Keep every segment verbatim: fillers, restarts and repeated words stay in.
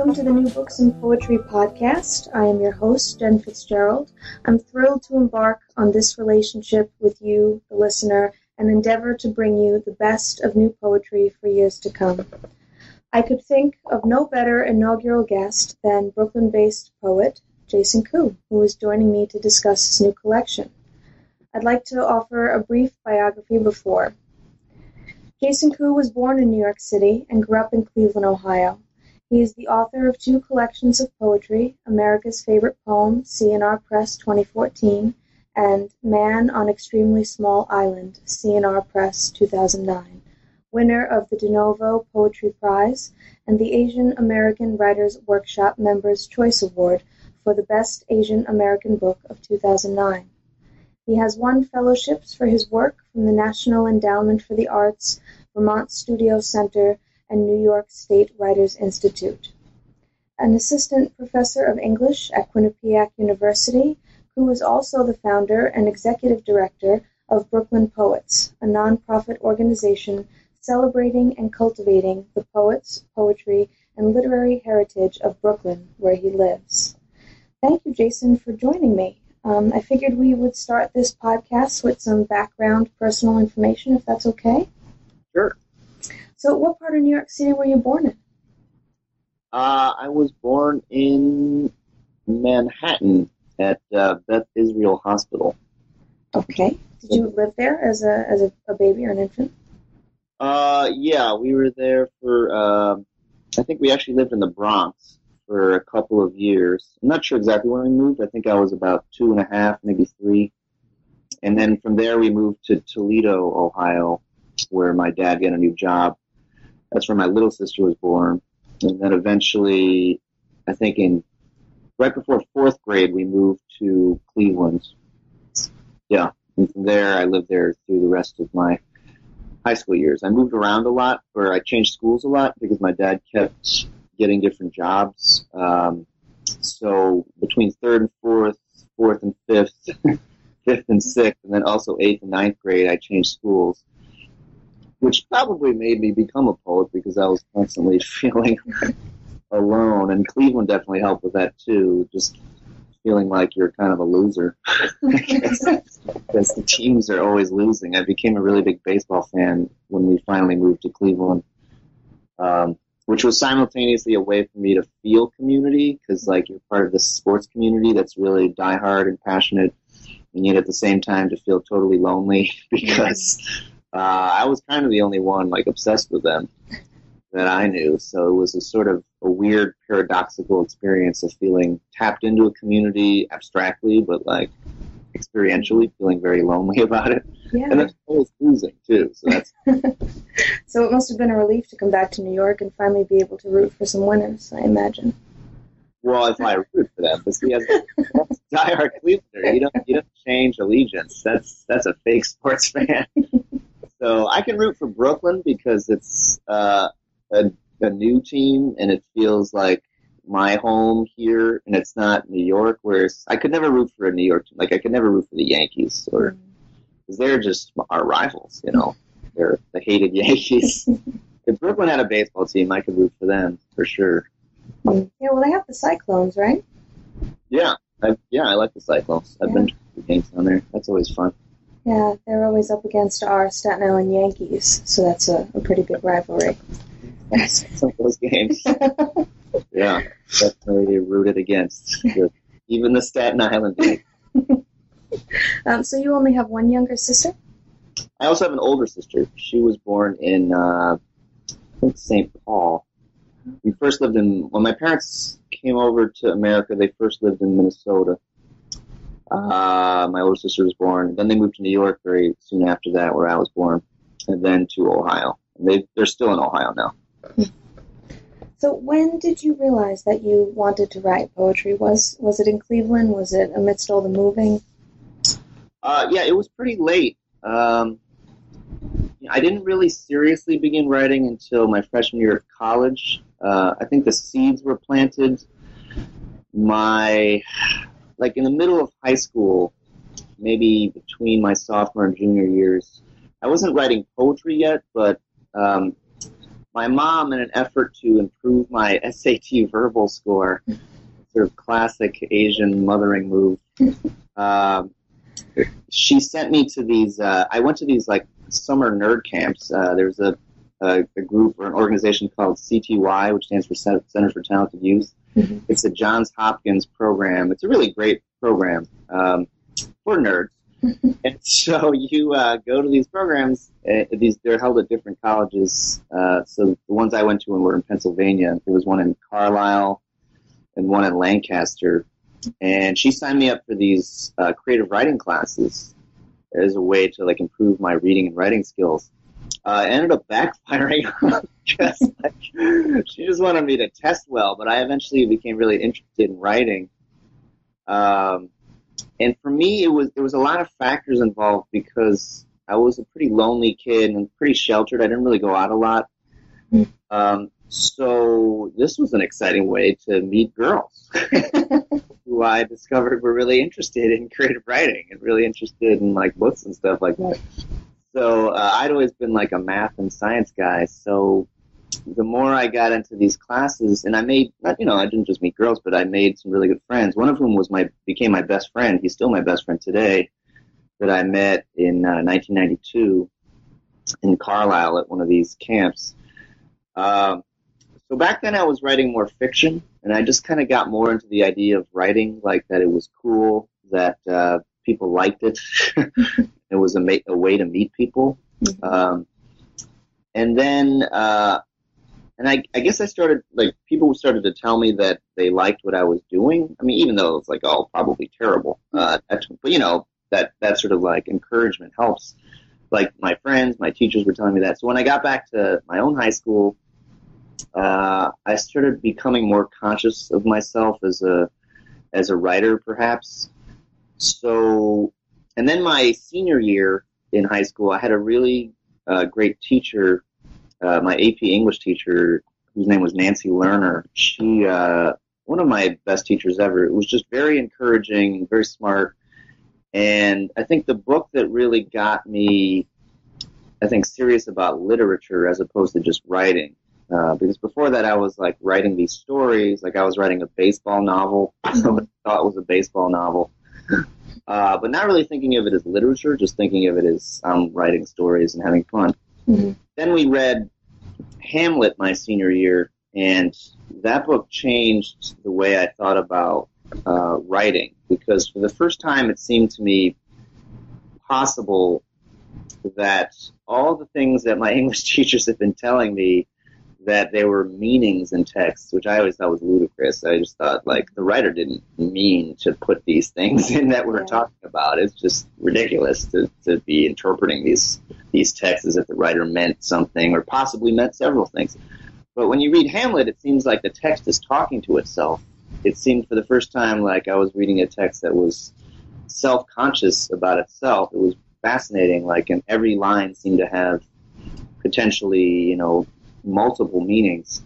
Welcome to the New Books and Poetry podcast. I am your host, Jen Fitzgerald. I'm thrilled to embark on this relationship with you, the listener, and endeavor to bring you the best of new poetry for years to come. I could think of no better inaugural guest than Brooklyn-based poet Jason Koo, who is joining me to discuss his new collection. I'd like to offer a brief biography before. Jason Koo was born in New York City and grew up in Cleveland, Ohio. He is the author of two collections of poetry, America's Favorite Poem, C N R Press twenty fourteen, and Man on Extremely Small Island, C N R Press two thousand nine, winner of the De Novo Poetry Prize and the Asian American Writers Workshop Members' Choice Award for the Best Asian American Book of two thousand nine. He has won fellowships for his work from the National Endowment for the Arts, Vermont Studio Center, and New York State Writers Institute. An assistant professor of English at Quinnipiac University, who is also the founder and executive director of Brooklyn Poets, a nonprofit organization celebrating and cultivating the poets, poetry, and literary heritage of Brooklyn, where he lives. Thank you, Jason, for joining me. Um, I figured we would start this podcast with some background personal information, if that's okay. Sure. So what part of New York City were you born in? Uh, I was born in Manhattan at uh, Beth Israel Hospital. Okay. Did you live there as a as a, a baby or an infant? Uh, yeah, we were there for, uh, I think we actually lived in the Bronx for a couple of years. I'm not sure exactly when we moved. I think I was about two and a half, maybe three. And then from there we moved to Toledo, Ohio, where my dad got a new job. That's where my little sister was born. And then eventually, I think in right before fourth grade, we moved to Cleveland. Yeah. And from there, I lived there through the rest of my high school years. I moved around a lot, or I changed schools a lot because my dad kept getting different jobs. Um, so between third and fourth, fourth and fifth, fifth and sixth, and then also eighth and ninth grade, I changed schools, which probably made me become a poet because I was constantly feeling alone. And Cleveland definitely helped with that, too, just feeling like you're kind of a loser. Because the teams are always losing. I became a really big baseball fan when we finally moved to Cleveland, um, which was simultaneously a way for me to feel community because, like, you're part of this sports community that's really diehard and passionate, and yet at the same time to feel totally lonely because... Uh, I was kind of the only one, like, obsessed with them that I knew. So it was a sort of a weird paradoxical experience of feeling tapped into a community abstractly, but, like, experientially feeling very lonely about it. Yeah. And that's always losing, too. So that's So it must have been a relief to come back to New York and finally be able to root for some winners, I imagine. Well, that's why I rooted for them. But see, as a diehard Clevelander, you don't, you don't change allegiance. That's, that's a fake sports fan. So I can root for Brooklyn because it's uh, a, a new team and it feels like my home here, and it's not New York. Whereas I could never root for a New York team. Like I could never root for the Yankees, or because they're just our rivals. You know, they're the hated Yankees. If Brooklyn had a baseball team, I could root for them for sure. Yeah, well, they have the Cyclones, right? Yeah, I, yeah, I like the Cyclones. I've yeah. been to the games down there. That's always fun. Yeah, they're always up against our Staten Island Yankees, so that's a, a pretty big rivalry. Some of those games. Yeah, definitely rooted against. Even the Staten Island game. um, so you only have one younger sister? I also have an older sister. She was born in uh, Saint Paul. We first lived in, when my parents came over to America, they first lived in Minnesota. Uh, my older sister was born. Then they moved to New York very soon after that, where I was born, and then to Ohio. And they, they're still in Ohio now. So when did you realize that you wanted to write poetry? Was was it in Cleveland? Was it amidst all the moving? Uh, yeah, it was pretty late. Um, I didn't really seriously begin writing until my freshman year of college. Uh, I think the seeds were planted. My, like in the middle of high school, maybe between my sophomore and junior years, I wasn't writing poetry yet, but um, my mom, in an effort to improve my S A T verbal score, sort of classic Asian mothering move, uh, she sent me to these, uh, I went to these like summer nerd camps. Uh, there was a, a, a group or an organization called C T Y, which stands for Center for Talented Youth. Mm-hmm. It's a Johns Hopkins program. It's a really great program um, for nerds. And so you uh, go to these programs. Uh, these they're held at different colleges. Uh, so the ones I went to were in Pennsylvania. There was one in Carlisle and one in Lancaster. And she signed me up for these uh, creative writing classes as a way to like improve my reading and writing skills. Uh, I ended up backfiring on because like, she just wanted me to test well, but I eventually became really interested in writing. Um, and for me, it was there was a lot of factors involved because I was a pretty lonely kid and pretty sheltered. I didn't really go out a lot. Um, so this was an exciting way to meet girls who I discovered were really interested in creative writing and really interested in like books and stuff like that. So uh, I'd always been like a math and science guy. So the more I got into these classes, and I made, you know, I didn't just meet girls, but I made some really good friends. One of whom was my became my best friend. He's still my best friend today. That I met in uh, nineteen ninety-two in Carlisle at one of these camps. Um, so back then I was writing more fiction, and I just kind of got more into the idea of writing, like that it was cool, that uh, people liked it. It was a, ma- a way to meet people. Mm-hmm. Um, and then, uh, and I, I guess I started, like, people started to tell me that they liked what I was doing. I mean, even though it was, like, oh, probably terrible. Uh, that, but, you know, that, that sort of, like, encouragement helps. Like, my friends, my teachers were telling me that. So when I got back to my own high school, uh, I started becoming more conscious of myself as a as a writer, perhaps. So... And then my senior year in high school, I had a really uh, great teacher, uh, my A P English teacher, whose name was Nancy Lerner. She, uh, one of my best teachers ever. It was just very encouraging, very smart. And I think the book that really got me, I think, serious about literature as opposed to just writing. Uh, because before that, I was, like, writing these stories. Like, I was writing a baseball novel. Somebody thought it was a baseball novel. Uh, but not really thinking of it as literature, just thinking of it as um, writing stories and having fun. Mm-hmm. Then we read Hamlet my senior year, and that book changed the way I thought about uh, writing, because for the first time it seemed to me possible that all the things that my English teachers had been telling me, that there were meanings in texts, which I always thought was ludicrous. I just thought, like, the writer didn't mean to put these things in that we're yeah. talking about. It's just ridiculous to, to be interpreting these these texts as if the writer meant something or possibly meant several things. But when you read Hamlet, it seems like the text is talking to itself. It seemed for the first time like I was reading a text that was self-conscious about itself. It was fascinating, like, and every line seemed to have potentially, you know, multiple meanings.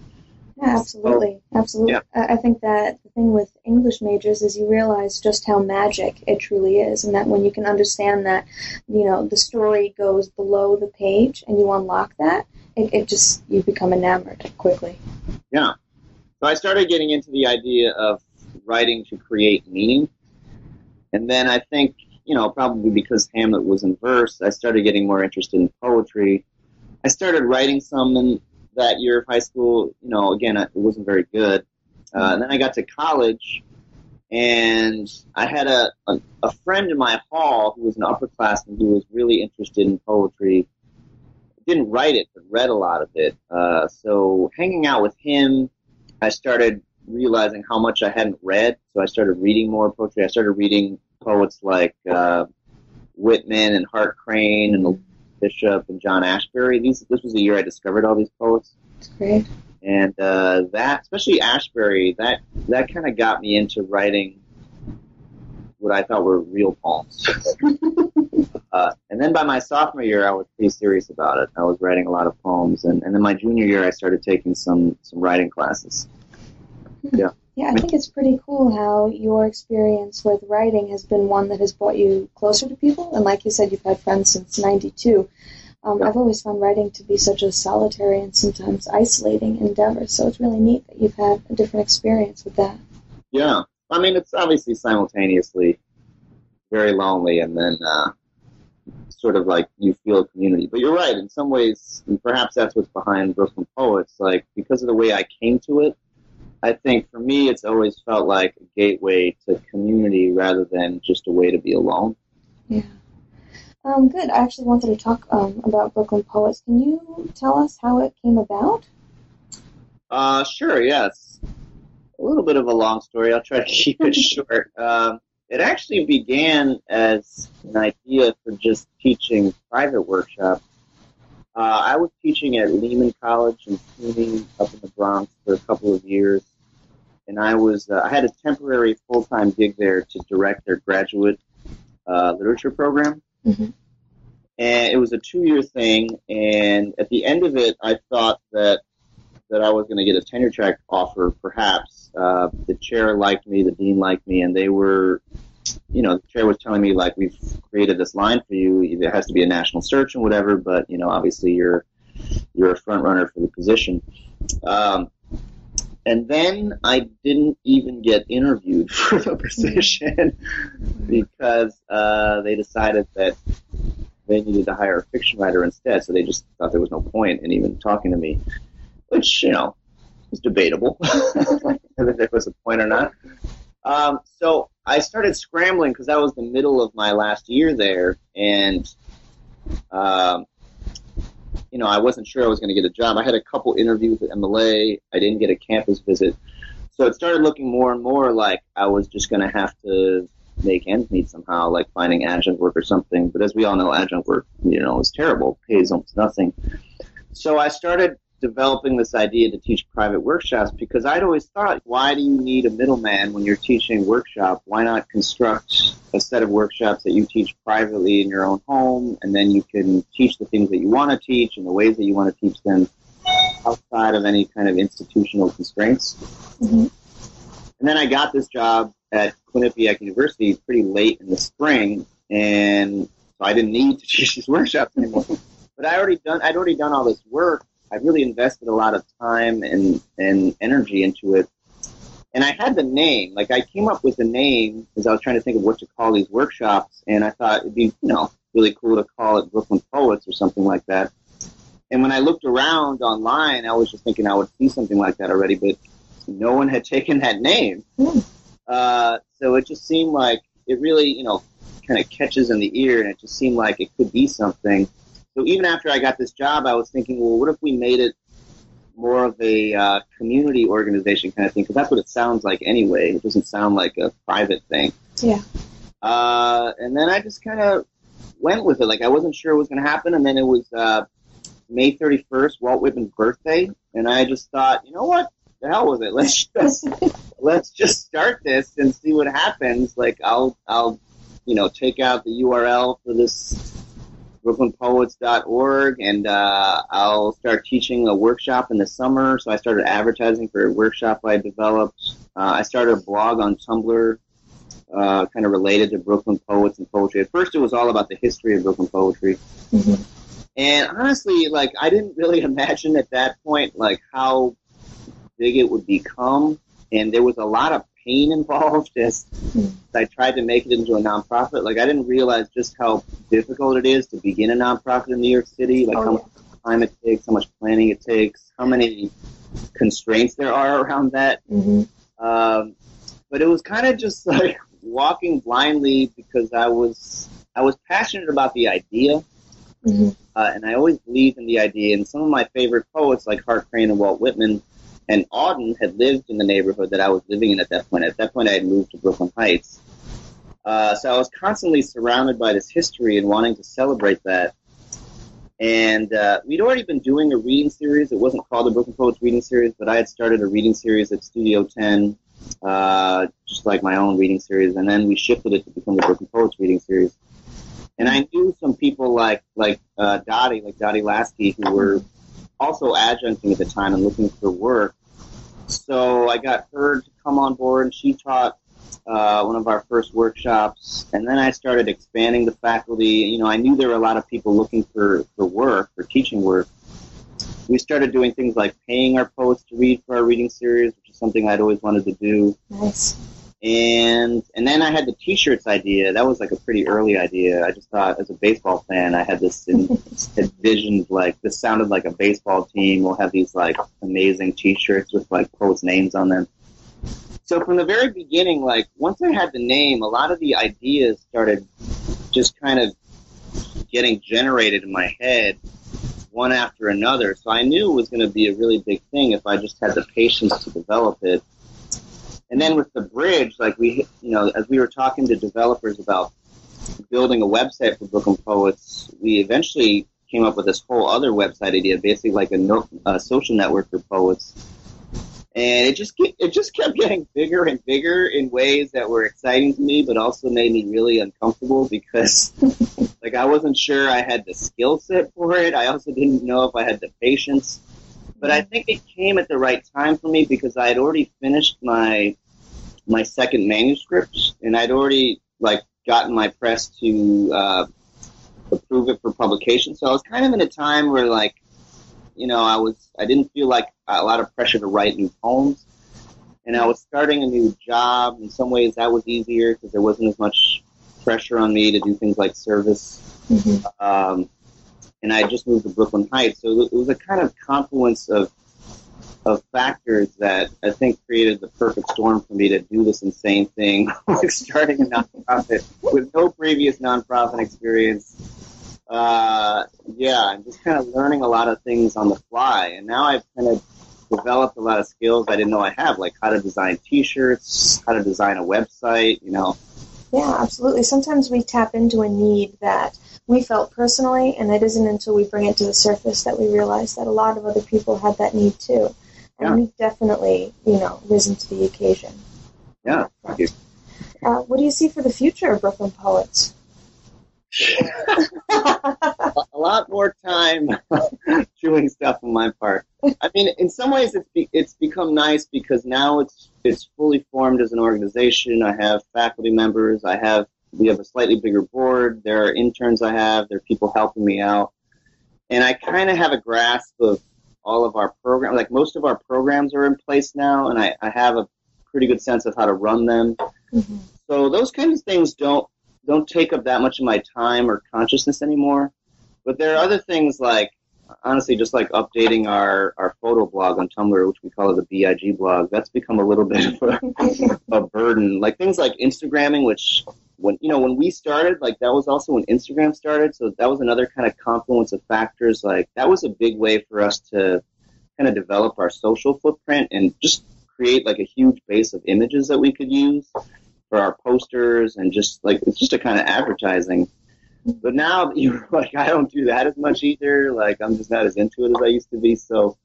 Yeah, absolutely. So, absolutely. Yeah. I think that the thing with English majors is you realize just how magic it truly is, and that when you can understand that, you know, the story goes below the page and you unlock that, it, it just, you become enamored quickly. Yeah. So I started getting into the idea of writing to create meaning. And then I think, you know, probably because Hamlet was in verse, I started getting more interested in poetry. I started writing some in that year of high school. You know, again, it wasn't very good. Uh, and then I got to college, and I had a, a, a friend in my hall who was an upperclassman who was really interested in poetry. Didn't write it, but read a lot of it. Uh, so hanging out with him, I started realizing how much I hadn't read, so I started reading more poetry. I started reading poets like uh, Whitman and Hart Crane and the Bishop and John Ashbery. These, this was the year I discovered all these poets. That's great. And uh, that, especially Ashbery, that that kind of got me into writing what I thought were real poems. uh, and then by my sophomore year, I was pretty serious about it. I was writing a lot of poems. And, and then my junior year, I started taking some, some writing classes. Yeah. Yeah, I think it's pretty cool how your experience with writing has been one that has brought you closer to people. And like you said, you've had friends since ninety-two. Um, yeah. I've always found writing to be such a solitary and sometimes isolating endeavor, so it's really neat that you've had a different experience with that. Yeah. I mean, it's obviously simultaneously very lonely and then uh, sort of like you feel a community. But you're right, in some ways, and perhaps that's what's behind Brooklyn Poets, like because of the way I came to it, I think for me it's always felt like a gateway to community rather than just a way to be alone. Yeah. Um, good. I actually wanted to talk um, about Brooklyn Poets. Can you tell us how it came about? Uh, sure, yes. A little bit of a long story. I'll try to keep it short. Um, it actually began as an idea for just teaching private workshops. Uh, I was teaching at Lehman College in Phoenix up in the Bronx for a couple of years, and I was uh, I had a temporary full-time gig there to direct their graduate uh, literature program. Mm-hmm. And it was a two-year thing, and at the end of it, I thought that that I was going to get a tenure track offer, perhaps. Uh, the chair liked me, the dean liked me, and they were, you know, the chair was telling me, like, we've created this line for you. There has to be a national search and whatever, but, you know, obviously you're you're a front runner for the position. Um, and then I didn't even get interviewed for the position because uh, they decided that they needed to hire a fiction writer instead, so they just thought there was no point in even talking to me, which, you know, was debatable whether there was a point or not. Um, so I started scrambling because that was the middle of my last year there, and um, you know, I wasn't sure I was going to get a job. I had a couple interviews at M L A. I didn't get a campus visit. So it started looking more and more like I was just going to have to make ends meet somehow, like finding adjunct work or something. But as we all know, adjunct work, you know, is terrible. It pays almost nothing. So I started developing this idea to teach private workshops because I'd always thought, why do you need a middleman when you're teaching workshop? Why not construct a set of workshops that you teach privately in your own home, and then you can teach the things that you want to teach and the ways that you want to teach them outside of any kind of institutional constraints? Mm-hmm. And then I got this job at Quinnipiac University pretty late in the spring, and so I didn't need to teach these workshops anymore. But I already done, I'd already done all this work. I've really invested a lot of time and, and energy into it. And I had the name. Like, I came up with the name because I was trying to think of what to call these workshops, and I thought it'd be, you know, really cool to call it Brooklyn Poets or something like that. And when I looked around online, I was just thinking I would see something like that already, but no one had taken that name. Mm. Uh, so it just seemed like it really, you know, kind of catches in the ear, and it just seemed like it could be something. So even after I got this job, I was thinking, well, what if we made it more of a uh, community organization kind of thing? Because that's what it sounds like anyway. It doesn't sound like a private thing. Yeah. Uh, and then I just kind of went with it. Like, I wasn't sure it was going to happen. And then it was uh, May thirty-first, Walt Whitman's birthday. And I just thought, you know what? The hell with it. Let's just let's just start this and see what happens. Like, I'll I'll you know take out the U R L for this. Brooklyn Poets dot org, and uh, I'll start teaching a workshop in the summer. So I started advertising for a workshop I developed. Uh, I started a blog on Tumblr, uh, kind of related to Brooklyn Poets and poetry. At first, it was all about the history of Brooklyn poetry. Mm-hmm. And honestly, like, I didn't really imagine at that point, like, how big it would become. And there was a lot of pain involved as I tried to make it into a nonprofit. Like, I didn't realize just how difficult it is to begin a nonprofit in New York City, like oh, how yeah. much time it takes, how much planning it takes, how many constraints there are around that. Mm-hmm. Um, but it was kind of just like walking blindly because I was I was passionate about the idea. Mm-hmm. uh, and I always believed in the idea. And some of my favorite poets, like Hart Crane and Walt Whitman, and Auden had lived in the neighborhood that I was living in at that point. At that point, I had moved to Brooklyn Heights. Uh, so I was constantly surrounded by this history and wanting to celebrate that. And uh, we'd already been doing a reading series. It wasn't called the Brooklyn Poets Reading Series, but I had started a reading series at Studio ten, uh, just like my own reading series. And then we shifted it to become the Brooklyn Poets Reading Series. And I knew some people like like uh, Dottie, like Dottie Lasky, who were also adjuncting at the time and looking for work. So I got her to come on board, and she taught uh, one of our first workshops. And then I started expanding the faculty. You know, I knew there were a lot of people looking for, for work, for teaching work. We started doing things like paying our poets to read for our reading series, which is something I'd always wanted to do. Nice. And and then I had the T-shirts idea. That was like a pretty early idea. I just thought, as a baseball fan, I had this envisioned, like, this sounded like a baseball team. We'll have these, like, amazing T-shirts with, like, poets' names on them. So from the very beginning, like, once I had the name, a lot of the ideas started just kind of getting generated in my head, one after another. So I knew it was going to be a really big thing if I just had the patience to develop it. And then with the bridge, like we, you know, as we were talking to developers about building a website for Brooklyn Poets, we eventually came up with this whole other website idea, basically like a, no, a social network for poets. And it just kept, it just kept getting bigger and bigger in ways that were exciting to me, but also made me really uncomfortable because, like, I wasn't sure I had the skill set for it. I also didn't know if I had the patience. But I think it came at the right time for me because I had already finished my my second manuscript, and I'd already, like, gotten my press to uh, approve it for publication. So I was kind of in a time where, like, you know, I was I didn't feel like a lot of pressure to write new poems, and I was starting a new job. In some ways, that was easier because there wasn't as much pressure on me to do things like service. Mm-hmm. Um, and I just moved to Brooklyn Heights, so it was a kind of confluence of of factors that I think created the perfect storm for me to do this insane thing, like starting a nonprofit with no previous nonprofit experience. Uh, yeah, I'm just kind of learning a lot of things on the fly, and now I've kind of developed a lot of skills I didn't know I have, like how to design T-shirts, how to design a website, you know. Yeah, absolutely. Sometimes we tap into a need that we felt personally, and it isn't until we bring it to the surface that we realize that a lot of other people had that need too. And yeah. We've definitely, you know, risen to the occasion. Yeah, thank you. Uh, what do you see for the future of Brooklyn Poets? A lot more time doing stuff on my part. I mean, in some ways it's be- it's become nice because now it's it's fully formed as an organization. I have faculty members. I have We have a slightly bigger board. There are interns I have. There are people helping me out. And I kind of have a grasp of all of our programs. Like, most of our programs are in place now, and I, I have a pretty good sense of how to run them. Mm-hmm. So those kinds of things don't don't take up that much of my time or consciousness anymore. But there are other things like, honestly, just like updating our, our photo blog on Tumblr, which we call the B I G blog. That's become a little bit of a, a burden. Like things like Instagramming, which... When you know when we started, like that was also when Instagram started, so that was another kind of confluence of factors. Like that was a big way for us to kind of develop our social footprint and just create like a huge base of images that we could use for our posters and just like it's just a kind of advertising. But now you're like I don't do that as much either. Like I'm just not as into it as I used to be. So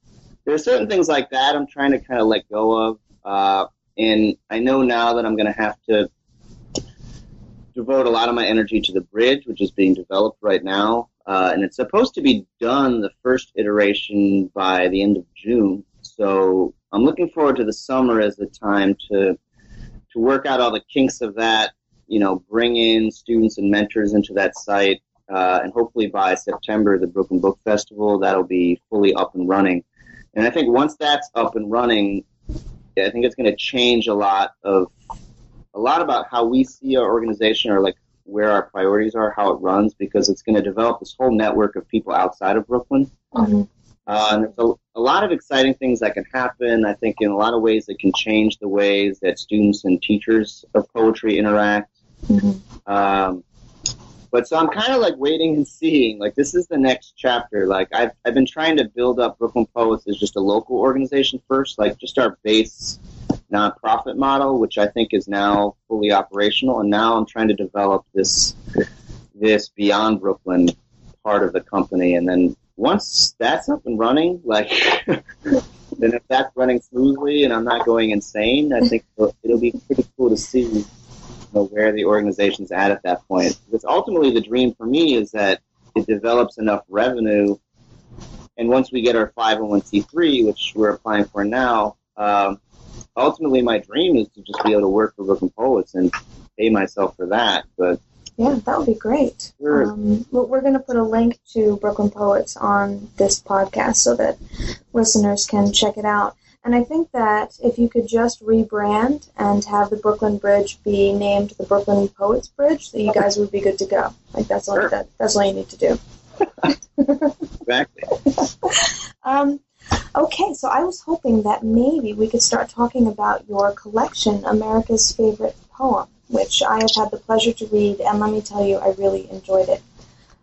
there are certain things like that I'm trying to kind of let go of, uh, and I know now that I'm going to have to devote a lot of my energy to the bridge, which is being developed right now, uh, and it's supposed to be done the first iteration by the end of June. So I'm looking forward to the summer as the time to to work out all the kinks of that. You know, bring in students and mentors into that site, uh, and hopefully by September, the Brooklyn Book Festival, that'll be fully up and running. And I think once that's up and running, I think it's going to change a lot of. a lot about how we see our organization or like where our priorities are, how it runs, because it's going to develop this whole network of people outside of Brooklyn. Mm-hmm. Uh, and there's a, a lot of exciting things that can happen. I think in a lot of ways it can change the ways that students and teachers of poetry interact. Mm-hmm. Um, but so I'm kind of like waiting and seeing, like this is the next chapter. Like I've, I've been trying to build up Brooklyn Poets as just a local organization first, like just our base nonprofit model, which I think is now fully operational, and now I'm trying to develop this this beyond Brooklyn part of the company. And then once that's up and running, like, then if that's running smoothly and I'm not going insane, I think it'll, it'll be pretty cool to see, you know, where the organization's at at that point. Because ultimately the dream for me is that it develops enough revenue, and once we get our five oh one c three, which we're applying for now, um, ultimately my dream is to just be able to work for Brooklyn Poets and pay myself for that. But yeah, that would be great. Sure. Um, we're going to put a link to Brooklyn Poets on this podcast so that listeners can check it out. And I think that if you could just rebrand and have the Brooklyn Bridge be named the Brooklyn Poets Bridge, that you guys would be good to go. Like, that's all, sure. that, that's all you need to do. Exactly. um, okay, so I was hoping that maybe we could start talking about your collection, America's Favorite Poem, which I have had the pleasure to read, and let me tell you, I really enjoyed it.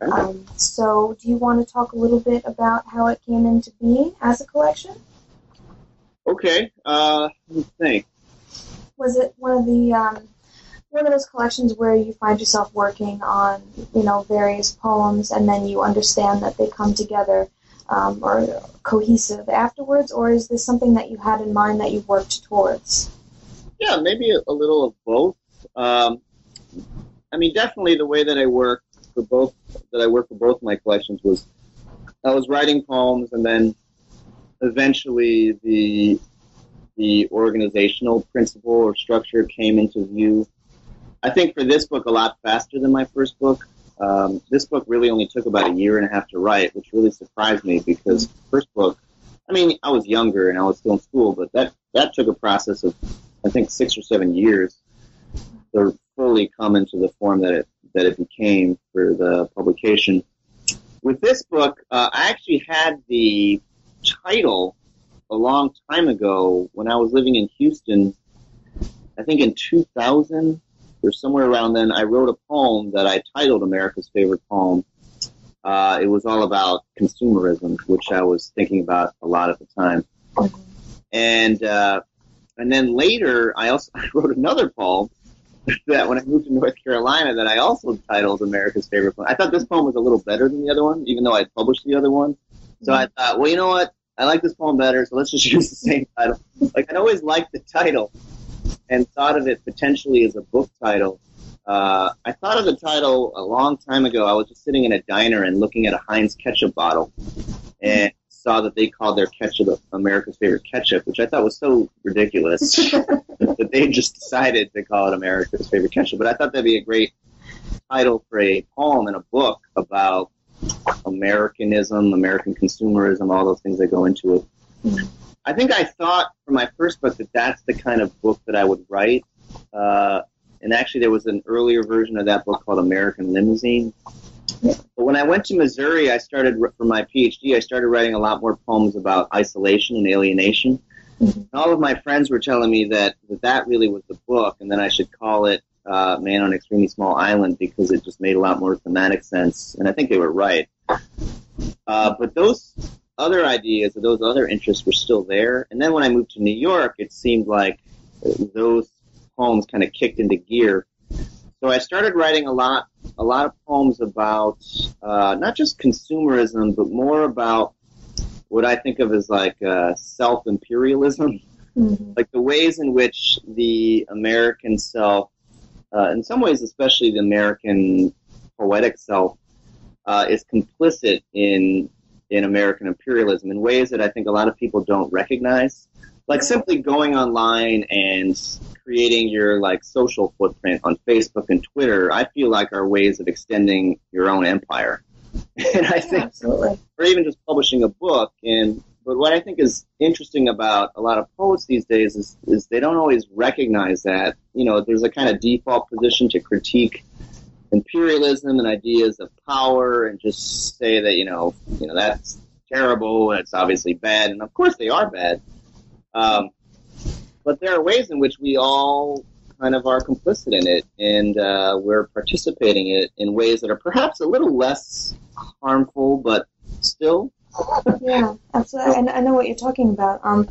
Okay. Um, so do you want to talk a little bit about how it came into being as a collection? Okay, uh, let me think. Was it one of the... Um, one of those collections where you find yourself working on, you know, various poems, and then you understand that they come together um, or cohesive afterwards, or is this something that you had in mind that you worked towards? Yeah, maybe a, a little of both. Um, I mean, definitely the way that I work for both that I work for both my collections was I was writing poems, and then eventually the the organizational principle or structure came into view. I think for this book a lot faster than my first book. Um, this book really only took about a year and a half to write, which really surprised me because the first book, I mean, I was younger and I was still in school, but that, that took a process of, I think, six or seven years to fully come into the form that it, that it became for the publication. With this book, uh, I actually had the title a long time ago when I was living in Houston, I think in two thousand. Or somewhere around then, I wrote a poem that I titled America's Favorite Poem. Uh, it was all about consumerism, which I was thinking about a lot at the time. And uh, and then later, I also I wrote another poem that when I moved to North Carolina that I also titled America's Favorite Poem. I thought this poem was a little better than the other one, even though I published the other one. So I thought, well, you know what? I like this poem better, so let's just use the same title. Like, I'd always liked the title and thought of it potentially as a book title. Uh, I thought of the title a long time ago. I was just sitting in a diner and looking at a Heinz ketchup bottle and saw that they called their ketchup America's Favorite Ketchup, which I thought was so ridiculous that they just decided to call it America's Favorite Ketchup. But I thought that'd be a great title for a poem and a book about Americanism, American consumerism, all those things that go into it. Mm. I think I thought for my first book that that's the kind of book that I would write. Uh, and actually there was an earlier version of that book called American Limousine. Yeah. But when I went to Missouri, I started, for my PhD, I started writing a lot more poems about isolation and alienation. Mm-hmm. And all of my friends were telling me that, that that really was the book, and then I should call it uh, Man on an Extremely Small Island because it just made a lot more thematic sense. And I think they were right. Uh, but those... other ideas, those other interests were still there. And then when I moved to New York, it seemed like those poems kind of kicked into gear. So I started writing a lot, a lot of poems about uh, not just consumerism, but more about what I think of as like uh, self-imperialism, mm-hmm. like the ways in which the American self, uh, in some ways especially the American poetic self, uh, is complicit in in American imperialism in ways that I think a lot of people don't recognize. Like simply going online and creating your like social footprint on Facebook and Twitter, I feel like are ways of extending your own empire. And I think, absolutely. Or even just publishing a book. And but what I think is interesting about a lot of poets these days is, is they don't always recognize that, you know, there's a kind of default position to critique imperialism and ideas of power and just say that, you know, you know, that's terrible and it's obviously bad. And of course they are bad. Um, but there are ways in which we all kind of are complicit in it and uh, we're participating in it in ways that are perhaps a little less harmful, but still. Yeah, absolutely. I know what you're talking about. Um,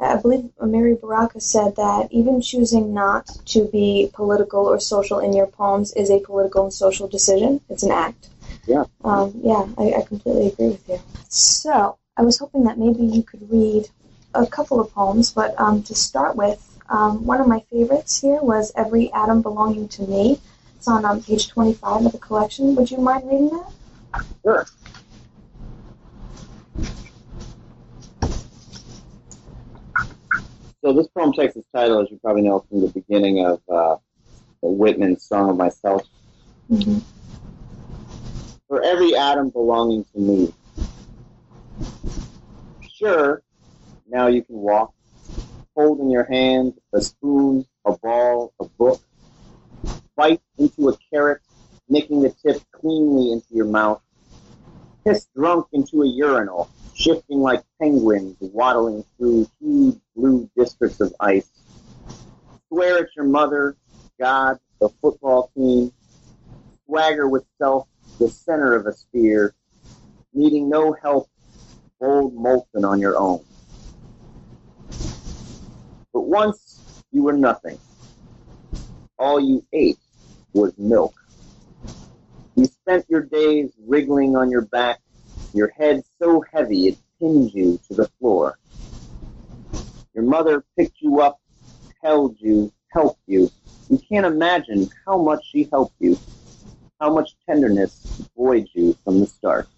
I believe Mary Baraka said that even choosing not to be political or social in your poems is a political and social decision. It's an act. Yeah. Um, yeah, I, I completely agree with you. So I was hoping that maybe you could read a couple of poems, but um, to start with, um, one of my favorites here was Every Atom Belonging to Me. It's on um, page twenty-five of the collection. Would you mind reading that? Sure. So this poem takes its title, as you probably know, from the beginning of uh, Whitman's Song of Myself. Mm-hmm. For every atom belonging to me. Sure, now you can walk, hold in your hand a spoon, a ball, a book, bite into a carrot, nicking the tip cleanly into your mouth, piss drunk into a urinal, shifting like penguins waddling through huge blue districts of ice. Swear at your mother, God, the football team, swagger with self, the center of a sphere, needing no help, bold molten on your own. But once you were nothing. All you ate was milk. You spent your days wriggling on your back, your head so heavy it pinned you to the floor. Your mother picked you up, held you, helped you. You can't imagine how much she helped you, how much tenderness buoyed you from the start.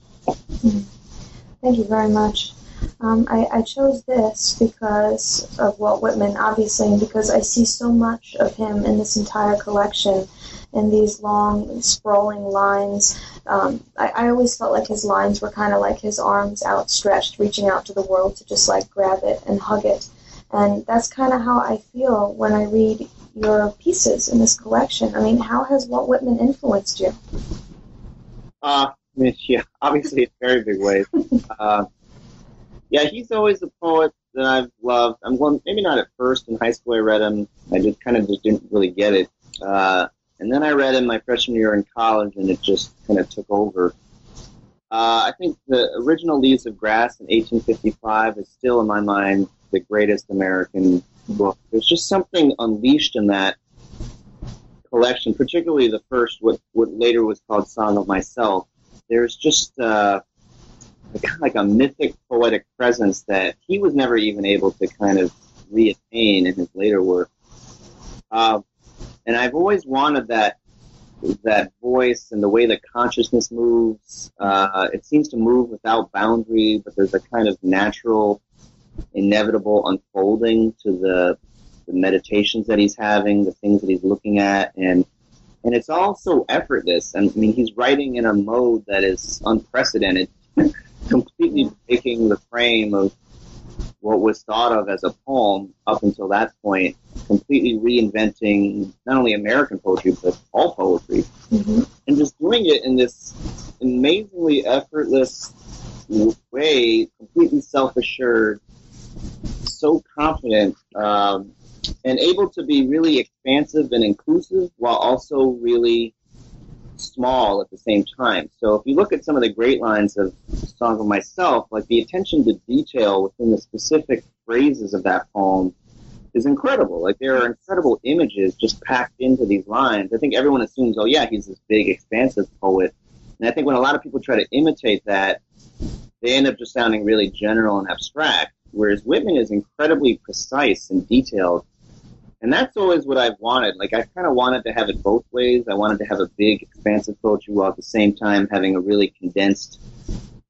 Thank you very much. Um, I, I chose this because of Walt Whitman, obviously, and because I see so much of him in this entire collection, in these long, sprawling lines. Um, I, I always felt like his lines were kind of like his arms outstretched, reaching out to the world to just, like, grab it and hug it. And that's kind of how I feel when I read your pieces in this collection. I mean, how has Walt Whitman influenced you? Uh, yeah, obviously, in very big ways. Uh, Yeah, he's always a poet that I've loved. I'm well, maybe not at first. In high school, I read him. I just kind of just didn't really get it. Uh, and then I read him my freshman year in college, and it just kind of took over. Uh, I think the original Leaves of Grass in eighteen fifty-five is still, in my mind, the greatest American book. There's just something unleashed in that collection, particularly the first, what, what later was called Song of Myself. There's just... Uh, kind of like a mythic poetic presence that he was never even able to kind of re-attain in his later work. Uh, and I've always wanted that that voice and the way that consciousness moves. Uh, it seems to move without boundary, but there's a kind of natural, inevitable unfolding to the, the meditations that he's having, the things that he's looking at, and and it's all so effortless. And I mean, he's writing in a mode that is unprecedented. Completely breaking the frame of what was thought of as a poem up until that point, completely reinventing not only American poetry, but all poetry, mm-hmm. and just doing it in this amazingly effortless way, completely self-assured, so confident, um, and able to be really expansive and inclusive while also really small at the same time. So if you look at some of the great lines of Song of Myself, like the attention to detail within the specific phrases of that poem is incredible. Like there are incredible images just packed into these lines. I think everyone assumes, oh yeah, he's this big, expansive poet. And I think when a lot of people try to imitate that, they end up just sounding really general and abstract, whereas Whitman is incredibly precise and detailed. And that's always what I've wanted. Like, I kind of wanted to have it both ways. I wanted to have a big, expansive poetry while at the same time having a really condensed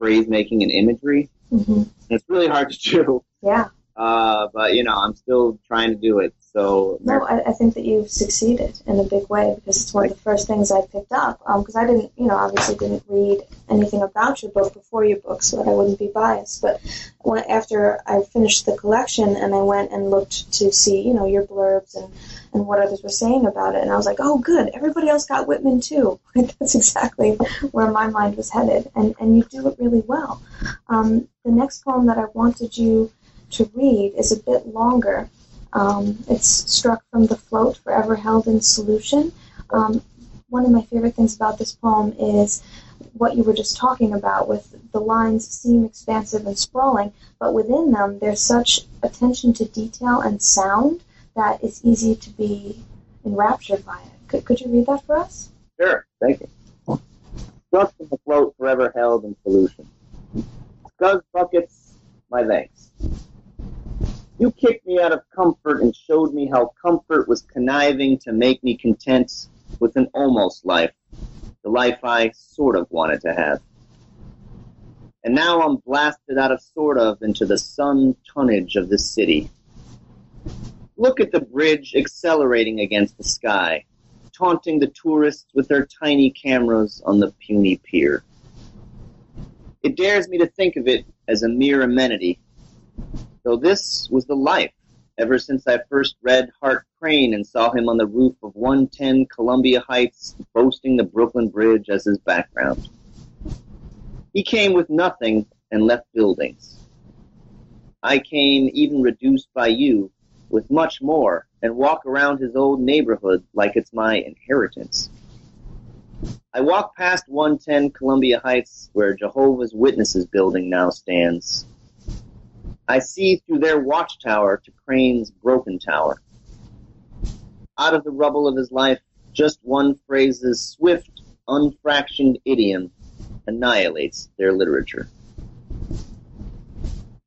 phrase-making and imagery. Mm-hmm. And it's really hard to do. Yeah. Uh, but, you know, I'm still trying to do it. So No, I, I think that you've succeeded in a big way because it's one of the first things I picked up. Because um, I didn't, you know, obviously didn't read anything about your book before your book so that I wouldn't be biased. But when, after I finished the collection and I went and looked to see, you know, your blurbs and, and what others were saying about it, and I was like, oh, good, everybody else got Whitman too. That's exactly where my mind was headed. And, and you do it really well. Um, the next poem that I wanted you to read is a bit longer. Um, it's struck from the float, forever held in solution. Um, one of my favorite things about this poem is what you were just talking about, with the lines seem expansive and sprawling, but within them there's such attention to detail and sound that it's easy to be enraptured by it. Could, could you read that for us? Sure, thank you. trust in the float forever held in solution. Scuzz buckets, my thanks. You kicked me out of comfort and showed me how comfort was conniving to make me content with an almost life, the life I sort of wanted to have. And now I'm blasted out of sort of into the sun tonnage of this city. Look at the bridge accelerating against the sky, taunting the tourists with their tiny cameras on the puny pier. It dares me to think of it as a mere amenity, though this was the life ever since I first read Hart Crane and saw him on the roof of one ten Columbia Heights boasting the Brooklyn Bridge as his background. He came with nothing and left buildings. I came, even reduced by you, with much more, and walk around his old neighborhood like it's my inheritance. I walk past one ten Columbia Heights, where Jehovah's Witnesses building now stands. I see through their watchtower to Crane's broken tower. Out of the rubble of his life, just one phrase's swift, unfractioned idiom annihilates their literature.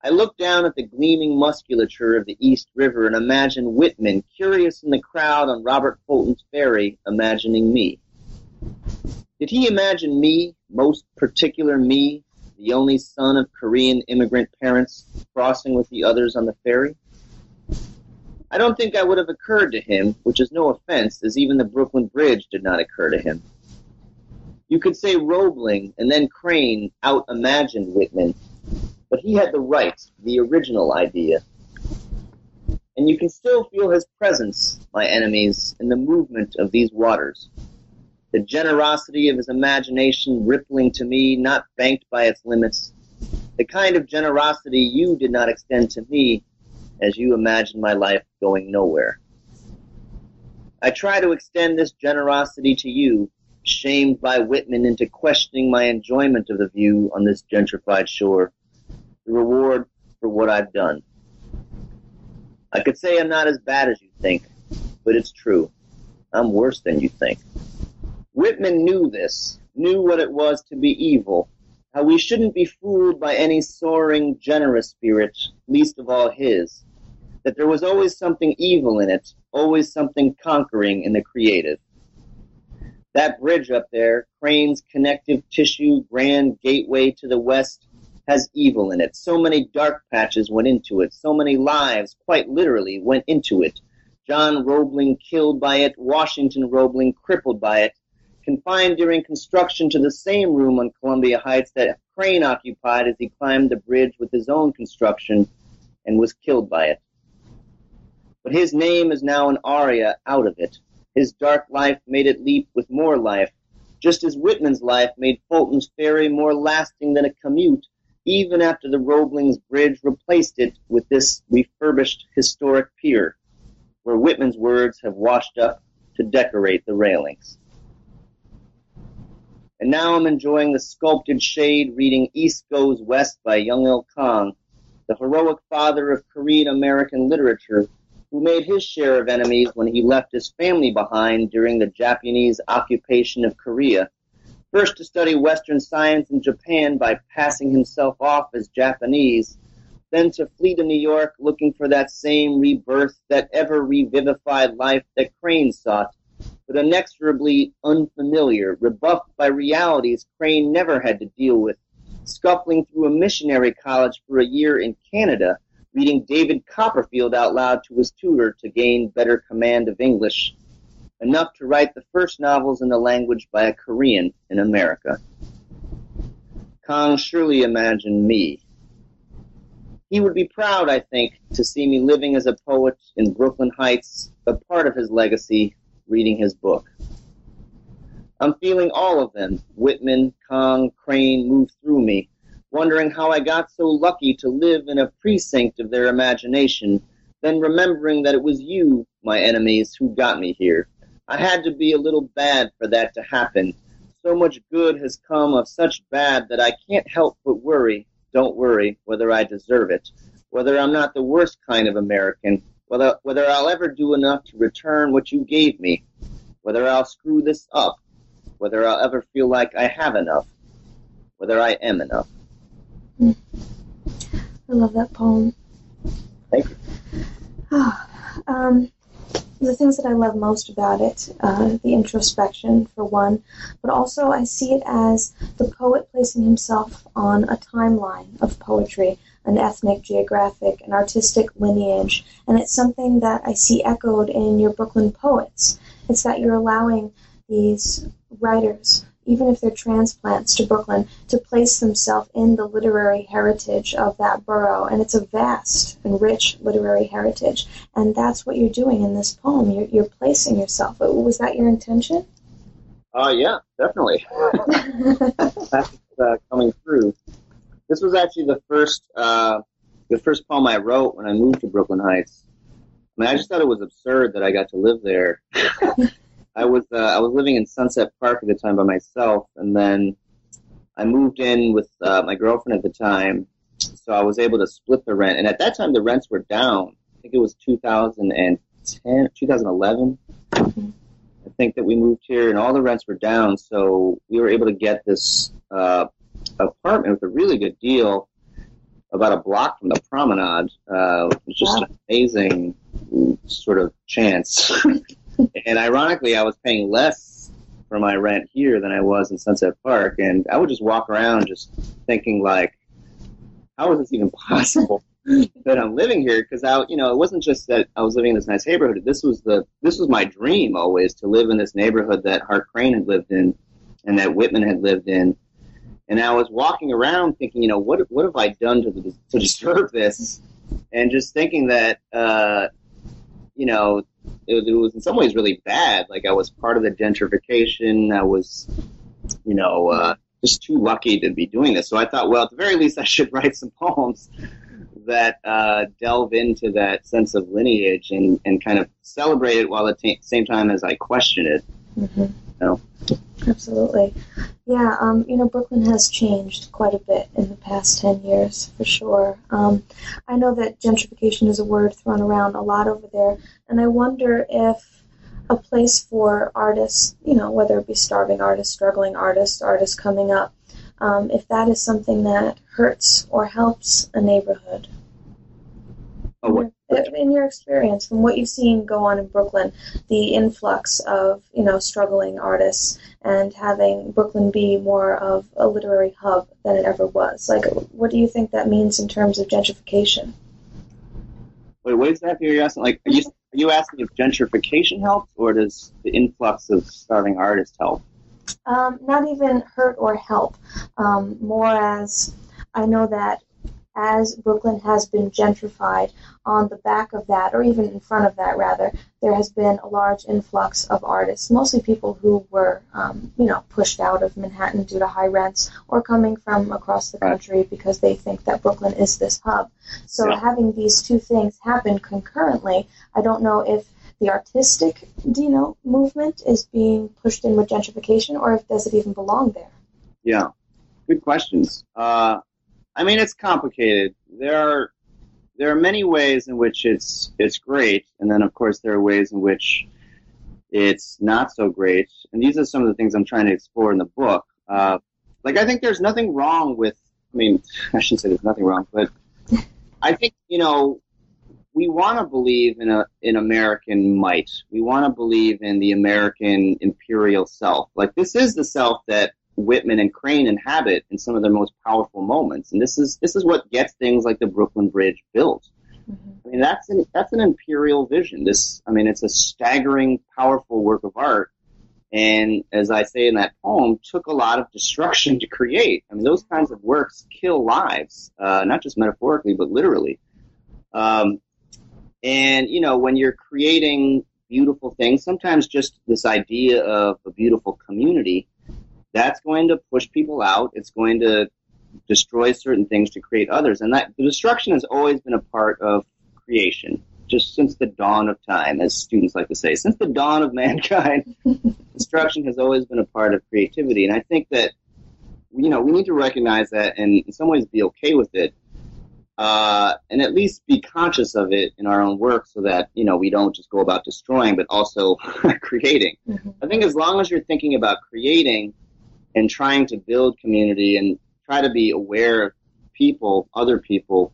I look down at the gleaming musculature of the East River and imagine Whitman, curious in the crowd on Robert Fulton's ferry, imagining me. Did he imagine me, most particular me, the only son of Korean immigrant parents, crossing with the others on the ferry? I don't think I would have occurred to him, which is no offense, as even the Brooklyn Bridge did not occur to him. You could say Roebling and then Crane out-imagined Whitman, but he had the right, the original idea. And you can still feel his presence, my enemies, in the movement of these waters. The generosity of his imagination rippling to me, not banked by its limits. The kind of generosity you did not extend to me as you imagined my life going nowhere. I try to extend this generosity to you, shamed by Whitman into questioning my enjoyment of the view on this gentrified shore, the reward for what I've done. I could say I'm not as bad as you think, but it's true. I'm worse than you think. Whitman knew this, knew what it was to be evil, how we shouldn't be fooled by any soaring, generous spirit, least of all his, that there was always something evil in it, always something conquering in the creative. That bridge up there, Crane's connective tissue, grand gateway to the west, has evil in it. So many dark patches went into it, so many lives, quite literally, went into it. John Roebling killed by it, Washington Roebling crippled by it, confined during construction to the same room on Columbia Heights that Crane occupied as he climbed the bridge with his own construction and was killed by it. But his name is now an aria out of it. His dark life made it leap with more life, just as Whitman's life made Fulton's Ferry more lasting than a commute, even after the Roebling's Bridge replaced it with this refurbished historic pier, where Whitman's words have washed up to decorate the railings. And now I'm enjoying the sculpted shade reading East Goes West by Young Il Kang, the heroic father of Korean American literature, who made his share of enemies when he left his family behind during the Japanese occupation of Korea, first to study Western science in Japan by passing himself off as Japanese, then to flee to New York looking for that same rebirth, that ever-revivified life that Crane sought, but inexorably unfamiliar, rebuffed by realities Crane never had to deal with, scuffling through a missionary college for a year in Canada, reading David Copperfield out loud to his tutor to gain better command of English, enough to write the first novels in the language by a Korean in America. Kang surely imagined me. He would be proud, I think, to see me living as a poet in Brooklyn Heights, a part of his legacy, reading his book. I'm feeling all of them, Whitman, Kang, Crane, move through me, wondering how I got so lucky to live in a precinct of their imagination, then remembering that it was you, my enemies, who got me here. I had to be a little bad for that to happen. So much good has come of such bad that I can't help but worry, don't worry, whether I deserve it, whether I'm not the worst kind of American, Whether, whether I'll ever do enough to return what you gave me, whether I'll screw this up, whether I'll ever feel like I have enough, whether I am enough. I love that poem. Thank you. Oh, um, the things that I love most about it, uh, the introspection for one, but also I see it as the poet placing himself on a timeline of poetry, an ethnic, geographic, and artistic lineage, and it's something that I see echoed in your Brooklyn Poets. It's that you're allowing these writers, even if they're transplants to Brooklyn, to place themselves in the literary heritage of that borough. And it's a vast and rich literary heritage. And that's what you're doing in this poem. You're, you're placing yourself. Was that your intention? Uh, yeah, definitely. That's uh, coming through. This was actually the first uh, the first poem I wrote when I moved to Brooklyn Heights. I mean, I just thought it was absurd that I got to live there. I was uh, I was living in Sunset Park at the time by myself, and then I moved in with uh, my girlfriend at the time, so I was able to split the rent. And at that time, the rents were down. I think it was two thousand ten, two thousand eleven. Mm-hmm. I think that we moved here, and all the rents were down, so we were able to get this uh, apartment with a really good deal about a block from the promenade. Uh, it was just wow. an amazing sort of chance. And ironically, I was paying less for my rent here than I was in Sunset Park. And I would just walk around just thinking, like, how is this even possible that I'm living here? Because, I, you know, it wasn't just that I was living in this nice neighborhood. This was the this was my dream always, to live in this neighborhood that Hart Crane had lived in and that Whitman had lived in. And I was walking around thinking, you know, what what have I done to, the, to deserve this? And just thinking that, uh, you know, It, it was in some ways really bad. Like, I was part of the gentrification. I was, you know, uh, just too lucky to be doing this. So I thought, well, at the very least, I should write some poems that uh, delve into that sense of lineage and, and kind of celebrate it while at the t- same time as I question it. Mm-hmm. You know? Absolutely. Yeah, um, you know, Brooklyn has changed quite a bit in the past ten years, for sure. Um, I know that gentrification is a word thrown around a lot over there, and I wonder if a place for artists, you know, whether it be starving artists, struggling artists, artists coming up, um, if that is something that hurts or helps a neighborhood. Oh, what? In your experience, from what you've seen go on in Brooklyn, the influx of, you know, struggling artists and having Brooklyn be more of a literary hub than it ever was. Like, what do you think that means in terms of gentrification? Wait, what exactly are you asking? Like, are you, are you asking if gentrification helps, or does the influx of starving artists help? Um, not even hurt or help. Um, more as, I know that as Brooklyn has been gentrified, on the back of that, or even in front of that, rather, there has been a large influx of artists, mostly people who were, um, you know, pushed out of Manhattan due to high rents, or coming from across the country because they think that Brooklyn is this hub. So yeah. Having these two things happen concurrently, I don't know if the artistic, you know, movement is being pushed in with gentrification, or if does it even belong there? Yeah, good questions. Uh, I mean, it's complicated. There are there are many ways in which it's it's great, and then of course there are ways in which it's not so great. And these are some of the things I'm trying to explore in the book. Uh, like, I think there's nothing wrong with. I mean, I shouldn't say there's nothing wrong, but I think, you know, we want to believe in a in American might. We want to believe in the American imperial self. Like, this is the self that Whitman and Crane inhabit in some of their most powerful moments, and this is this is what gets things like the Brooklyn Bridge built. Mm-hmm. I mean, that's an that's an imperial vision. This, I mean, it's a staggering, powerful work of art, and as I say in that poem, took a lot of destruction to create. I mean, those kinds of works kill lives, uh, not just metaphorically but literally. Um, and you know, when you're creating beautiful things, sometimes just this idea of a beautiful community, that's going to push people out. It's going to destroy certain things to create others. And that the destruction has always been a part of creation, just since the dawn of time, as students like to say. Since the dawn of mankind, destruction has always been a part of creativity. And I think that, you know, we need to recognize that and in some ways be okay with it. uh, and at least be conscious of it in our own work so that, you know, we don't just go about destroying, but also creating. Mm-hmm. I think as long as you're thinking about creating and trying to build community and try to be aware of people, other people,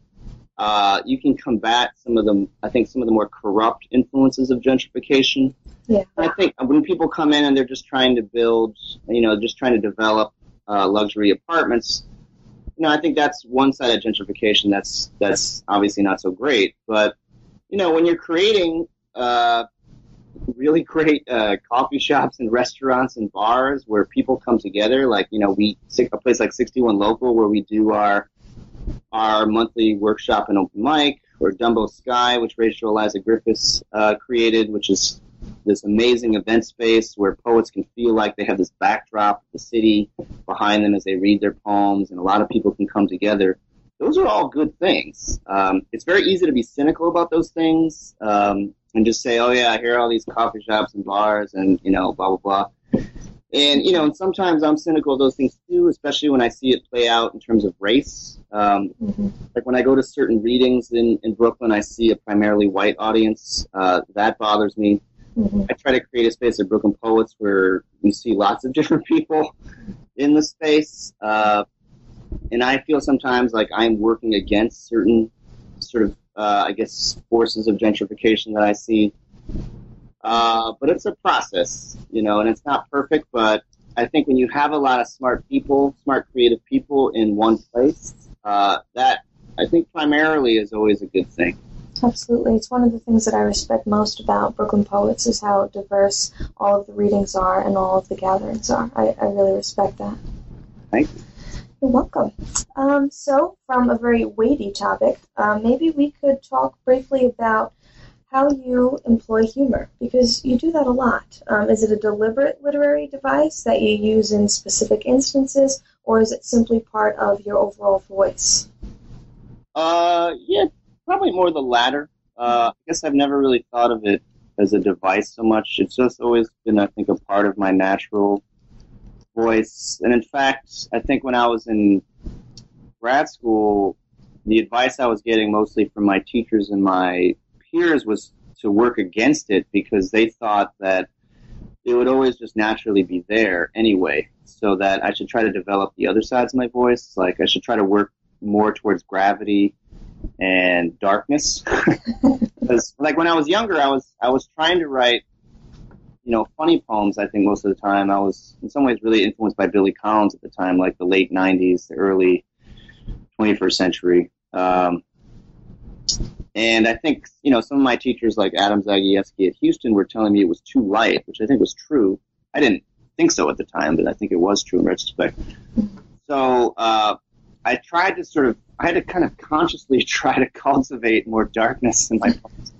uh, you can combat some of the, I think, some of the more corrupt influences of gentrification. Yeah. I think when people come in and they're just trying to build, you know, just trying to develop uh, luxury apartments, you know, I think that's one side of gentrification that's that's obviously not so great. But, you know, when you're creating uh, really great uh, coffee shops and restaurants and bars where people come together, like, you know, we a place like sixty-one Local where we do our our monthly workshop and open mic, or Dumbo Sky, which Rachel Eliza Griffiths uh, created, which is this amazing event space where poets can feel like they have this backdrop of the city behind them as they read their poems, and a lot of people can come together. Those are all good things. Um, it's very easy to be cynical about those things um, and just say, oh, yeah, I hear all these coffee shops and bars and, you know, blah, blah, blah. And, you know, and sometimes I'm cynical of those things, too, especially when I see it play out in terms of race. Um, mm-hmm. Like when I go to certain readings in, in Brooklyn, I see a primarily white audience. Uh, that bothers me. Mm-hmm. I try to create a space at Brooklyn Poets where you see lots of different people in the space. Uh, and I feel sometimes like I'm working against certain sort of, uh, I guess, forces of gentrification that I see. Uh, but it's a process, you know, and it's not perfect, but I think when you have a lot of smart people, smart creative people in one place, uh, that I think primarily is always a good thing. Absolutely. It's one of the things that I respect most about Brooklyn Poets is how diverse all of the readings are and all of the gatherings are. I, I really respect that. Thank you. You're welcome. Um, so, from a very weighty topic, uh, maybe we could talk briefly about how you employ humor, because you do that a lot. Um, is it a deliberate literary device that you use in specific instances, or is it simply part of your overall voice? Uh, yeah, probably more the latter. Uh, I guess I've never really thought of it as a device so much. It's just always been, I think, a part of my natural voice. And in fact, I think when I was in grad school, the advice I was getting mostly from my teachers and my peers was to work against it because they thought that it would always just naturally be there anyway, so that I should try to develop the other sides of my voice. Like I should try to work more towards gravity and darkness. Because like when I was younger, I was I was trying to write, you know, funny poems, I think, most of the time. I was in some ways really influenced by Billy Collins at the time, like the late nineties, the early twenty-first century. Um And I think, you know, some of my teachers, like Adam Zagievsky at Houston, were telling me it was too light, which I think was true. I didn't think so at the time, but I think it was true in retrospect. So uh, I tried to sort of, I had to kind of consciously try to cultivate more darkness in my poems.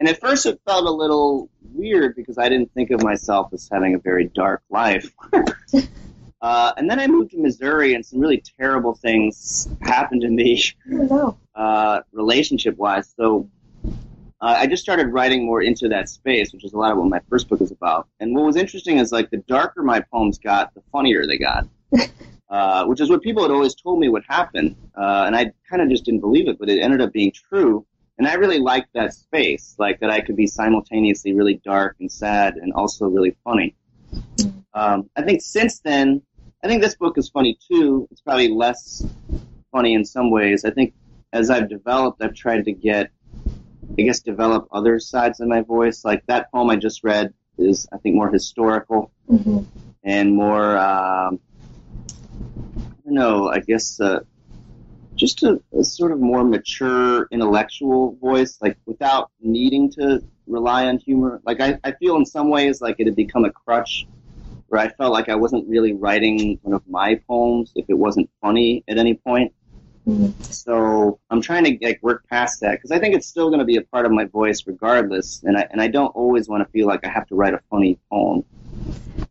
And at first it felt a little weird because I didn't think of myself as having a very dark life. Uh, and then I moved to Missouri, and some really terrible things happened to me, uh, relationship-wise. So uh, I just started writing more into that space, which is a lot of what my first book is about. And what was interesting is, like, the darker my poems got, the funnier they got, uh, which is what people had always told me would happen. Uh, and I kind of just didn't believe it, but it ended up being true. And I really liked that space, like that I could be simultaneously really dark and sad and also really funny. Um, I think since then, I think this book is funny, too. It's probably less funny in some ways. I think as I've developed, I've tried to get, I guess, develop other sides of my voice. Like that poem I just read is, I think, more historical mm-hmm. and more, um, I don't know, I guess, uh, just a, a sort of more mature intellectual voice, like without needing to rely on humor. Like I, I feel in some ways like it had become a crutch, where I felt like I wasn't really writing one of my poems if it wasn't funny at any point. Mm-hmm. So I'm trying to like work past that, because I think it's still going to be a part of my voice regardless, and I and I don't always want to feel like I have to write a funny poem.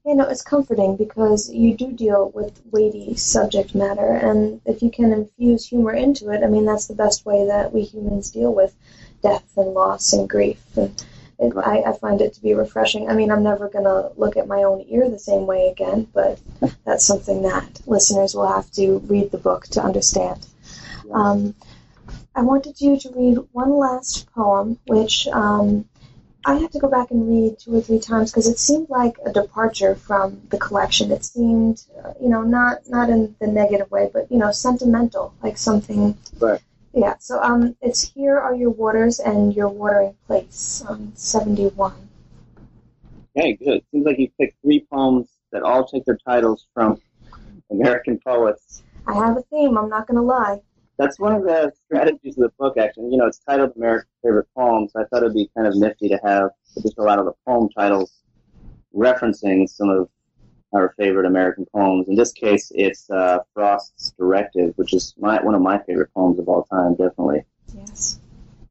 You know, it's comforting because you do deal with weighty subject matter, and if you can infuse humor into it, I mean, that's the best way that we humans deal with death and loss and grief. And It, I, I find it to be refreshing. I mean, I'm never going to look at my own ear the same way again, but that's something that listeners will have to read the book to understand. Um, I wanted you to read one last poem, which um, I had to go back and read two or three times because it seemed like a departure from the collection. It seemed, uh, you know, not, not in the negative way, but, you know, sentimental, like something. Right. Yeah, so um, it's Here Are Your Waters and Your Watering Place on seventy-one. Okay, good. Seems like you picked three poems that all take their titles from American poets. I have a theme, I'm not going to lie. That's one of the strategies of the book, actually. You know, it's titled America's Favorite Poems. I thought it would be kind of nifty to have just a lot of the poem titles referencing some of our favorite American poems. In this case, it's uh, Frost's Directive, which is my, one of my favorite poems of all time, definitely. Yes.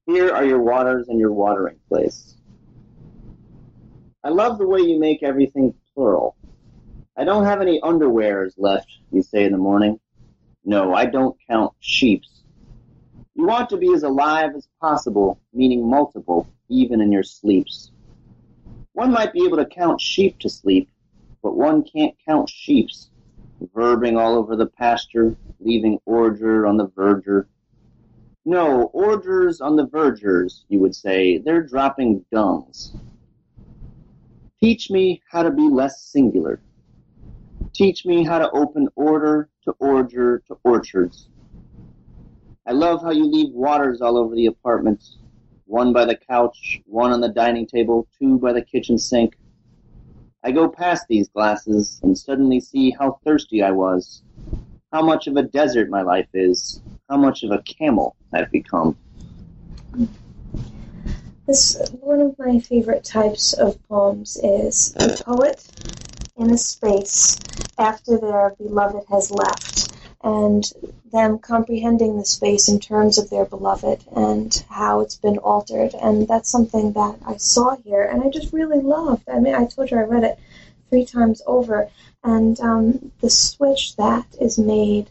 Here are your waters and your watering place. I love the way you make everything plural. I don't have any underwears left, you say in the morning. No, I don't count sheeps. You want to be as alive as possible, meaning multiple, even in your sleeps. One might be able to count sheep to sleep, but one can't count sheeps, verbing all over the pasture, leaving ordure on the verger. No, ordures on the vergers, you would say, they're dropping dungs. Teach me how to be less singular. Teach me how to open order to ordure to orchards. I love how you leave waters all over the apartments, one by the couch, one on the dining table, two by the kitchen sink. I go past these glasses and suddenly see how thirsty I was, how much of a desert my life is, how much of a camel I've become. This one of my favorite types of poems is the poet in a space after their beloved has left, and them comprehending the space in terms of their beloved and how it's been altered. And that's something that I saw here, and I just really loved. I mean, I told you I read it three times over, and um, the switch that is made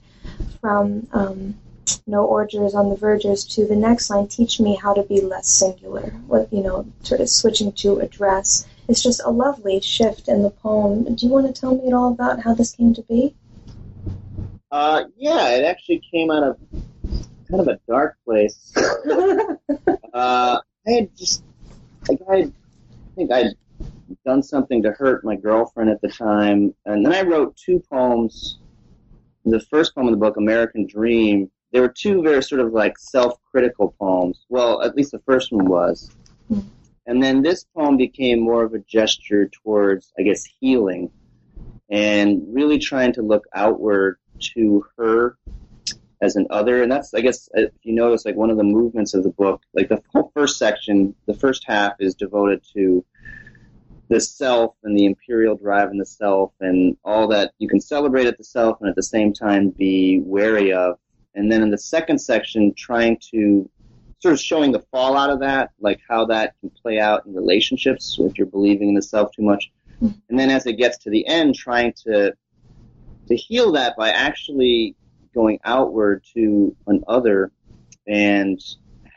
from um, no ordures on the vergers to the next line, teach me how to be less singular, what, you know, sort of switching to address. It's just a lovely shift in the poem. Do you want to tell me at all about how this came to be? Uh, yeah, it actually came out of kind of a dark place. uh, I had just, like, I, had, I think I'd done something to hurt my girlfriend at the time, and then I wrote two poems. The first poem in the book, American Dream, there were two very sort of like self-critical poems. Well, at least the first one was. Mm-hmm. And then this poem became more of a gesture towards, I guess, healing and really trying to look outward to her as an other. And that's, I guess, if you notice, like one of the movements of the book, like the whole first section, the first half is devoted to the self and the imperial drive in the self and all that you can celebrate at the self and at the same time be wary of. And then in the second section, trying to sort of showing the fallout of that, like how that can play out in relationships if you're believing in the self too much. And then as it gets to the end, trying to to heal that by actually going outward to an other and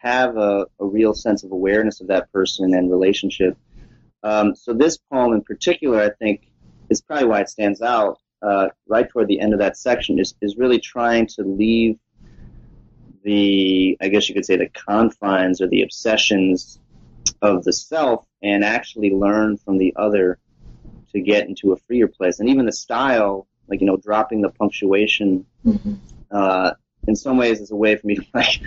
have a, a real sense of awareness of that person and relationship. Um, so this poem in particular, I think, is probably why it stands out uh, right toward the end of that section, is, is really trying to leave the, I guess you could say, the confines or the obsessions of the self and actually learn from the other to get into a freer place. And even the style, like, you know, dropping the punctuation, mm-hmm. uh, in some ways is a way for me to, like,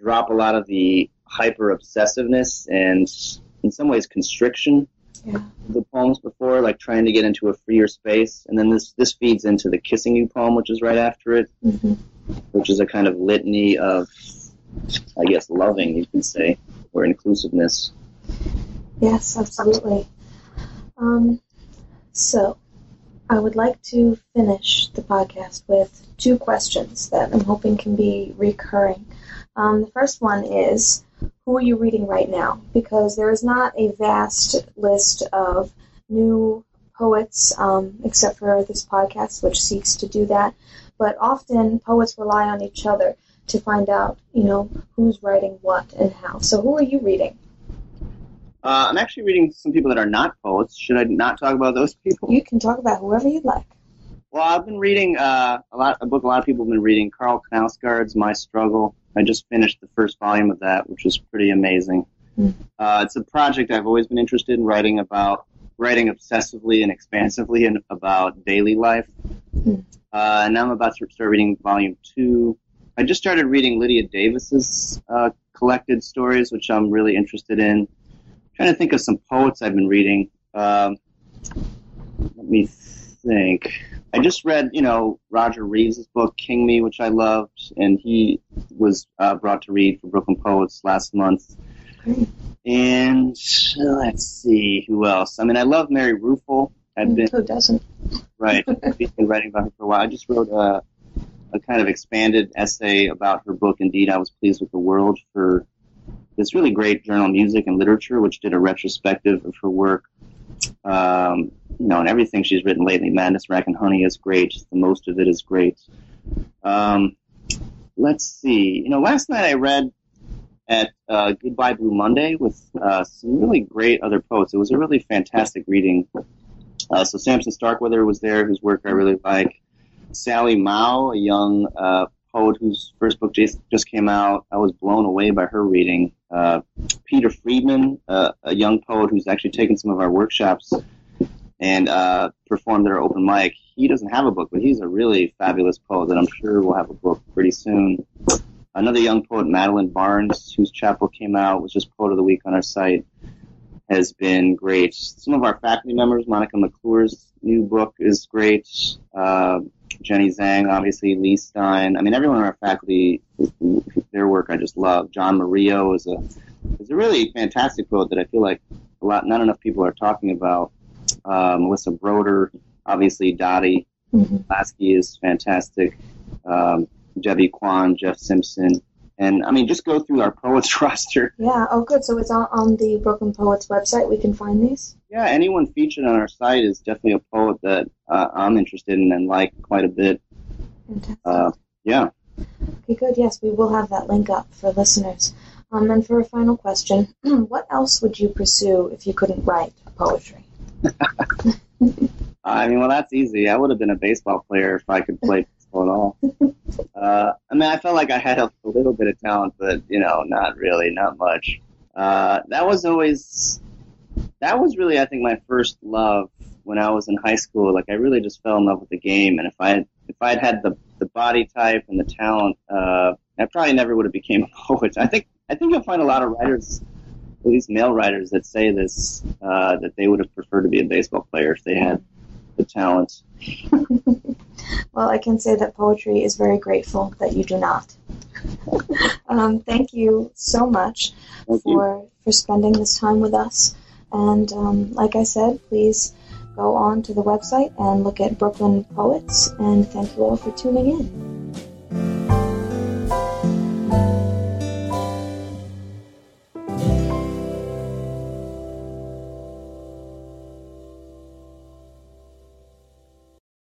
drop a lot of the hyper-obsessiveness and, in some ways, constriction yeah. of the poems before, like trying to get into a freer space. And then this, this feeds into the Kissing You poem, which is right after it. Mm-hmm. Which is a kind of litany of, I guess, loving, you could say, or inclusiveness. Yes, absolutely. Um, so, I would like to finish the podcast with two questions that I'm hoping can be recurring. Um, the first one is, who are you reading right now? Because there is not a vast list of new poets, um, except for this podcast, which seeks to do that. But often poets rely on each other to find out, you know, who's writing what and how. So who are you reading? Uh, I'm actually reading some people that are not poets. Should I not talk about those people? You can talk about whoever you'd like. Well, I've been reading uh, a lot. A book a lot of people have been reading, Carl Knausgaard's My Struggle. I just finished the first volume of that, which was pretty amazing. Uh, it's a project I've always been interested in writing about, writing obsessively and expansively and about daily life. Uh, and now I'm about to start reading volume two. I just started reading Lydia Davis's uh, collected stories, which I'm really interested in. I'm trying to think of some poets I've been reading. Um, let me think. I just read, you know, Roger Reeves' book, King Me, which I loved, and he was uh, brought to read for Brooklyn Poets last month. And uh, let's see, who else? I mean, I love Mary Ruffel. I've been, who doesn't? Right. I've been writing about her for a while. I just wrote a, a kind of expanded essay about her book, Indeed, I Was Pleased with the World, for this really great journal, Music and Literature, which did a retrospective of her work. Um, you know, and everything she's written lately, Madness, Rack, and Honey is great. The most of it is great. Um, let's see. You know, last night I read at uh, Goodbye Blue Monday with uh, some really great other poets. It was a really fantastic reading. Uh, so Samson Starkweather was there, whose work I really like. Sally Mao, a young uh, poet whose first book just, just came out. I was blown away by her reading. Uh, Peter Friedman, uh, a young poet who's actually taken some of our workshops and uh, performed at our open mic. He doesn't have a book, but he's a really fabulous poet that I'm sure will have a book pretty soon. Another young poet, Madeline Barnes, whose chapbook came out, was just Poet of the Week on our site, has been great. Some of our faculty members, Monica McClure's new book is great. Uh, Jenny Zhang, obviously, Lee Stein. I mean, everyone on our faculty, their work I just love. John Murillo is a is a really fantastic poet that I feel like a lot, not enough people are talking about. Uh, Melissa Broder, obviously, Dottie mm-hmm. Lasky is fantastic. Um, Debbie Kwan, Jeff Simpson, and I mean, just go through our poets roster. Yeah, oh good, so it's all on the Brooklyn Poets website, we can find these? Yeah, anyone featured on our site is definitely a poet that uh, I'm interested in and like quite a bit. Fantastic. Uh, yeah. Okay, good, yes, we will have that link up for listeners. Um, and for a final question, what else would you pursue if you couldn't write poetry? I mean, well, that's easy. I would have been a baseball player if I could play at all. Uh, I mean, I felt like I had a, a little bit of talent, but, you know, not really, not much. Uh, that was always, that was really, I think, my first love when I was in high school. Like, I really just fell in love with the game, and if I had, if I had had the, the body type and the talent, uh, I probably never would have became a poet. I think, I think you'll find a lot of writers, at least male writers, that say this, uh, that they would have preferred to be a baseball player if they had the talent. Well, I can say that poetry is very grateful that you do not. um, thank you so much thank for you. for spending this time with us. And um, like I said, please go on to the website and look at Brooklyn Poets. And thank you all for tuning in.